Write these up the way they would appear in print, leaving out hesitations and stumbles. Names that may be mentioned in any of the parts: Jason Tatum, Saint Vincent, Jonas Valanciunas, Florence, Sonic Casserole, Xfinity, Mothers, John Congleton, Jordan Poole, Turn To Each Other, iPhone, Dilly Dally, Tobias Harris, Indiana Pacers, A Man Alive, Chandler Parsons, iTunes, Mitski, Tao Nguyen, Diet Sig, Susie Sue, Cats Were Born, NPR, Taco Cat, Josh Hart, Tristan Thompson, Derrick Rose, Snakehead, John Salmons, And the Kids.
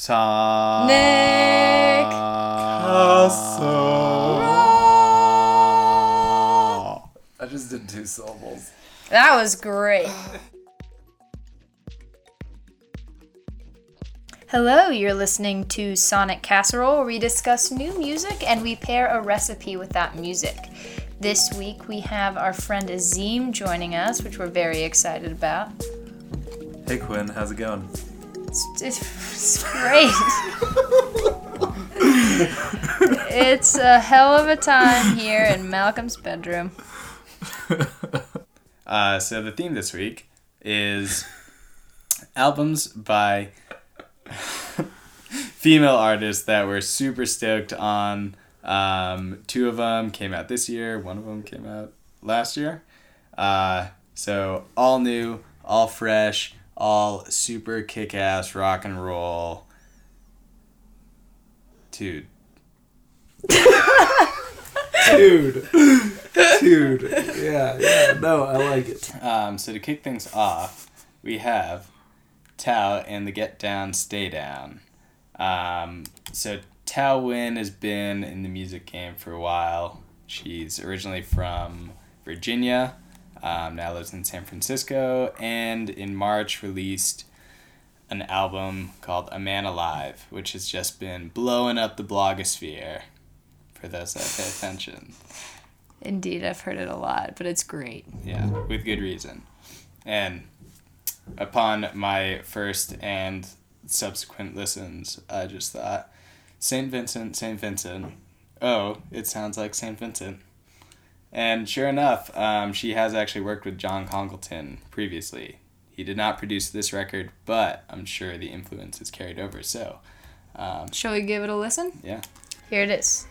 Nick Casserole. I just did two syllables. That was great. Hello, you're listening to Sonic Casserole, where we discuss new music and we pair a recipe with that music. This week we have our friend Azim joining us, which we're very excited about. Hey Quinn, how's it going? It's great. It's a hell of a time here in Malcolm's bedroom. So the theme this week is albums by female artists that we're super stoked on. Two of them came out this year. One of them came out last year. So all new, all fresh, all super kick-ass rock and roll. Dude. Yeah. No, I like it. So to kick things off, we have Tao and the Get Down, Stay Down. So Tao Nguyen has been in the music game for a while. She's originally from Virginia, now lives in San Francisco, and in March released an album called A Man Alive, which has just been blowing up the blogosphere for those that pay attention. Indeed, I've heard it a lot, but it's great. Yeah, with good reason. And upon my first and subsequent listens, I just thought, Saint Vincent. Oh, it sounds like Saint Vincent. And sure enough, she has actually worked with John Congleton previously. He did not produce this record, but I'm sure the influence is carried over. So, shall we give it a listen? Yeah. Here it is.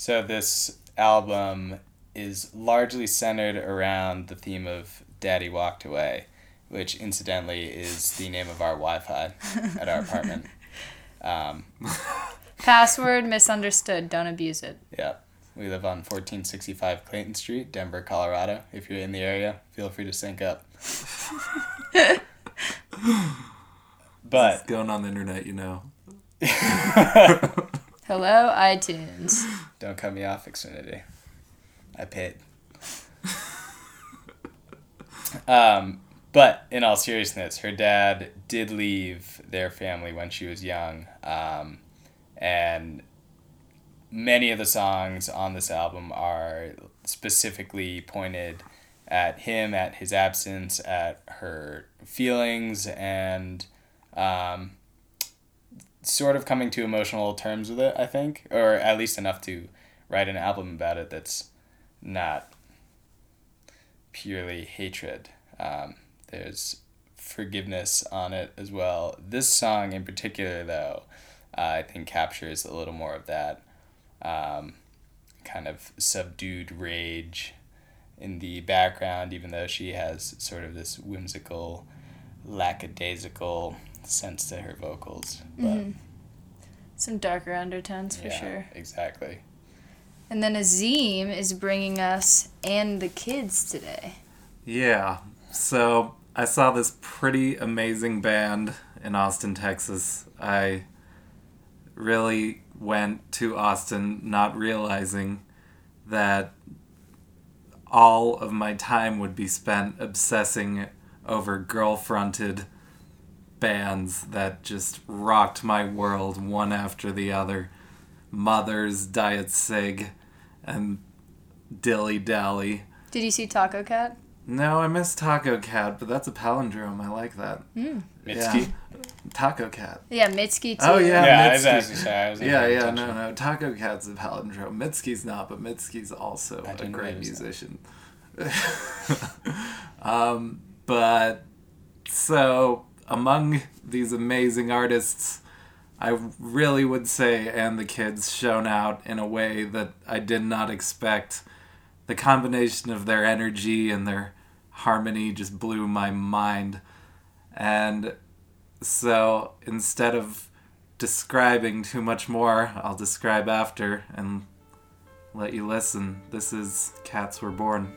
So this album is largely centered around the theme of Daddy Walked Away, which incidentally is the name of our Wi-Fi at our apartment. Password misunderstood. Don't abuse it. Yeah. We live on 1465 Clayton Street, Denver, Colorado. If you're in the area, feel free to sync up. But it's going on the internet, you know. Hello, iTunes. Don't cut me off, Xfinity. I paid. But in all seriousness, her dad did leave their family when she was young. And many of the songs on this album are specifically pointed at him, at his absence, at her feelings, and sort of coming to emotional terms with it, I think, or at least enough to write an album about it that's not purely hatred. There's forgiveness on it as well. This song in particular, though, I think captures a little more of that kind of subdued rage in the background, even though she has sort of this whimsical, lackadaisical sense to her vocals. Mm-hmm. Some darker undertones for sure. Exactly. And then Azim is bringing us And the Kids today. Yeah. So I saw this pretty amazing band in Austin, Texas. I really went to Austin not realizing that all of my time would be spent obsessing over girl-fronted bands that just rocked my world one after the other. Mothers, Diet Sig, and Dilly Dally. Did you see Taco Cat? No, I missed Taco Cat, but that's a palindrome. I like that. Mm. Mitski? Yeah. Taco Cat. Yeah, Mitski too. Oh, yeah, yeah, Mitski. No. Taco Cat's a palindrome. Mitski's not, but Mitski's also a great musician. But so among these amazing artists, I really would say And the Kids shone out in a way that I did not expect. The combination of their energy and their harmony just blew my mind. And so instead of describing too much more, I'll describe after and let you listen. This is Cats Were Born.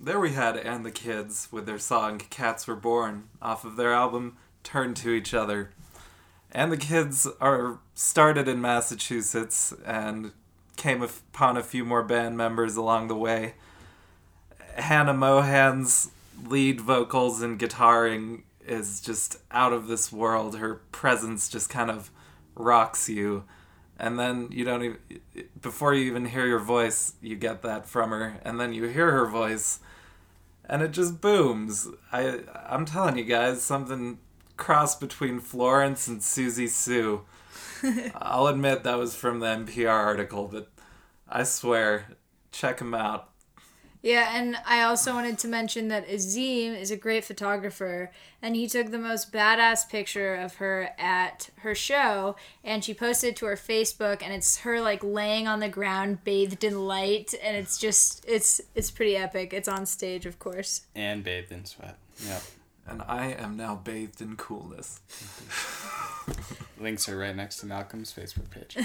There we had And the Kids with their song Cats Were Born off of their album Turn To Each Other. And the Kids are started in Massachusetts and came upon a few more band members along the way. Hannah Mohan's lead vocals and guitaring is just out of this world. Her presence just kind of rocks you. And then you don't even, before you even hear your voice, you get that from her. And then you hear her voice, and it just booms. I'm telling you guys, something cross between Florence and Susie Sue. I'll admit that was from the NPR article, but I swear, check them out. Yeah, and I also wanted to mention that Azim is a great photographer, and he took the most badass picture of her at her show, and she posted it to her Facebook, and it's her, like, laying on the ground, bathed in light, and it's just, it's pretty epic. It's on stage, of course. And bathed in sweat. Yep. And I am now bathed in coolness. Links are right next to Malcolm's Facebook page.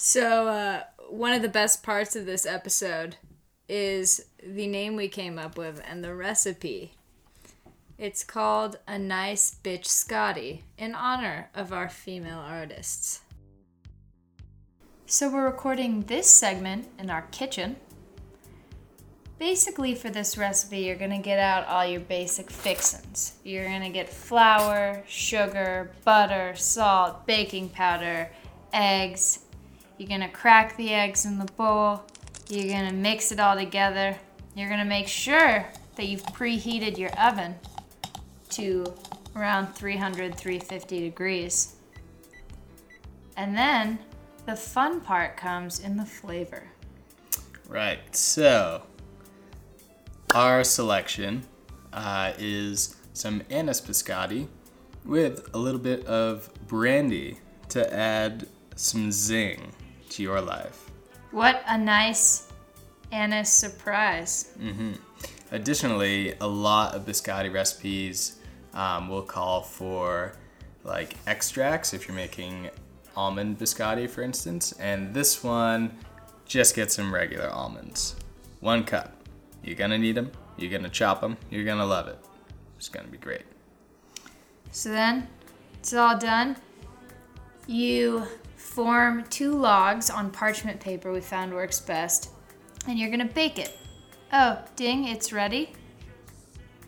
So, one of the best parts of this episode is the name we came up with and the recipe. It's called A Nice Bitch Scotty, in honor of our female artists. So we're recording this segment in our kitchen. Basically for this recipe, you're gonna get out all your basic fixins. You're gonna get flour, sugar, butter, salt, baking powder, eggs. You're going to crack the eggs in the bowl. You're going to mix it all together. You're going to make sure that you've preheated your oven to around 300, 350 degrees. And then the fun part comes in the flavor. Right, so our selection is some anise biscotti with a little bit of brandy to add some zing to your life. What a nice anise surprise. Mm-hmm. Additionally, a lot of biscotti recipes will call for like extracts if you're making almond biscotti, for instance, and this one, just get some regular almonds. 1 cup. You're gonna need them, you're gonna chop them, you're gonna love it. It's gonna be great. So then, it's all done. You form 2 logs on parchment paper we found works best, and you're gonna bake it. Oh, ding, it's ready.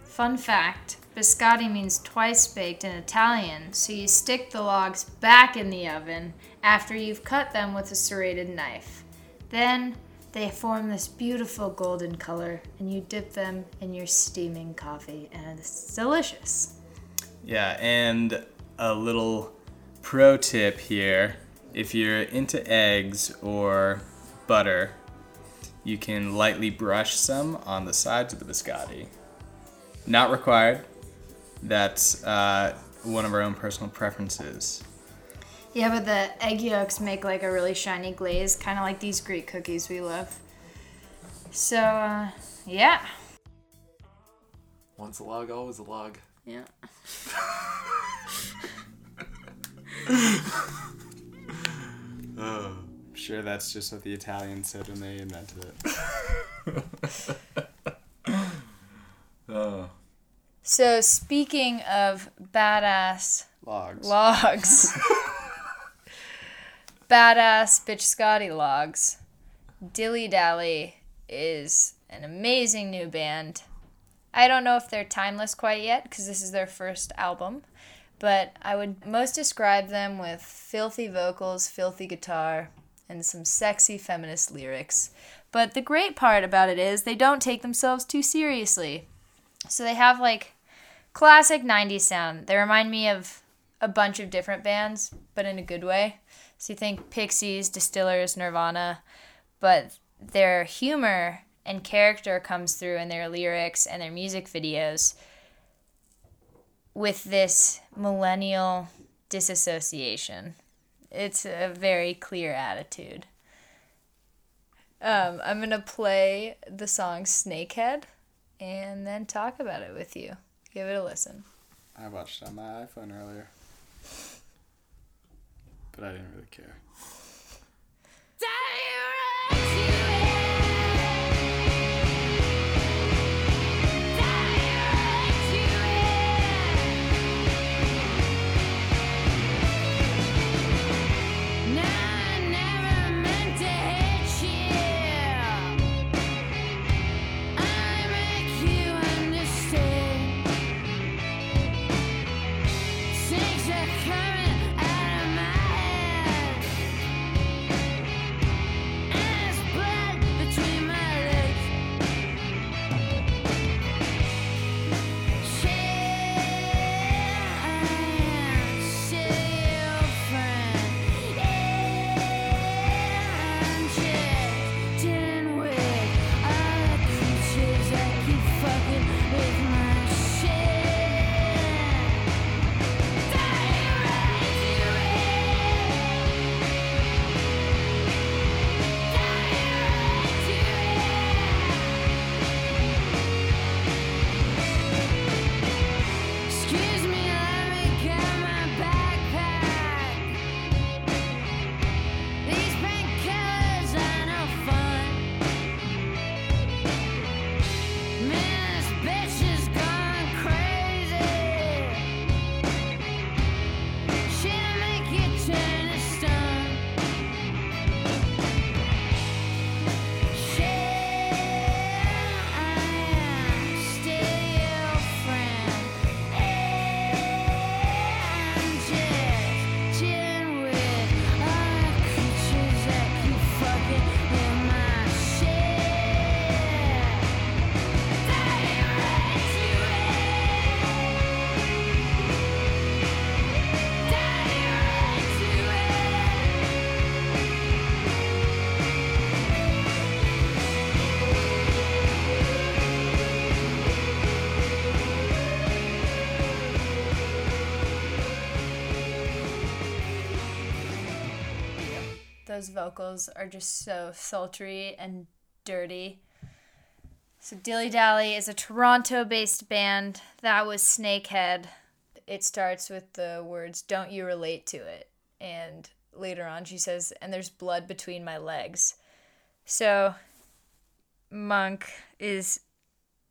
Fun fact, biscotti means twice baked in Italian, so you stick the logs back in the oven after you've cut them with a serrated knife. Then they form this beautiful golden color, and you dip them in your steaming coffee, and it's delicious. Yeah, and a little pro tip here. If you're into eggs or butter, you can lightly brush some on the sides of the biscotti. Not required. That's one of our own personal preferences. Yeah, but the egg yolks make like a really shiny glaze, kind of like these Greek cookies we love. So, yeah. Once a log, always a log. Yeah. Oh, I'm sure that's just what the Italians said when they invented it. Oh. So, speaking of badass logs. Badass bitch Scotty logs, Dilly Dally is an amazing new band. I don't know if they're timeless quite yet because this is their first album. But I would most describe them with filthy vocals, filthy guitar, and some sexy feminist lyrics. But the great part about it is they don't take themselves too seriously. So they have like classic 90s sound. They remind me of a bunch of different bands, but in a good way. So you think Pixies, Distillers, Nirvana, but their humor and character comes through in their lyrics and their music videos, with this millennial disassociation. It's a very clear attitude. I'm going to play the song Snakehead and then talk about it with you. Give it a listen. I watched it on my iPhone earlier, but I didn't really care. Those vocals are just so sultry and dirty. So Dilly Dally is a Toronto-based band. That was Snakehead. It starts with the words, "Don't you relate to it?" And later on she says, "And there's blood between my legs." So Monk is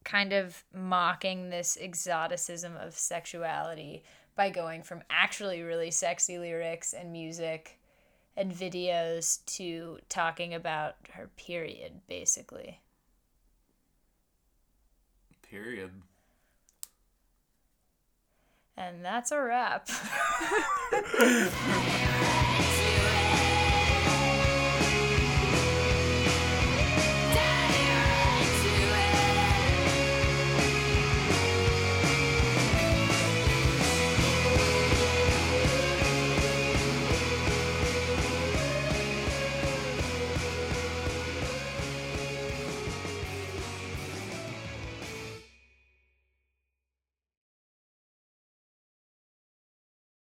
kind of mocking this exoticism of sexuality by going from actually really sexy lyrics and music and videos to talking about her period, basically. Period. And that's a wrap.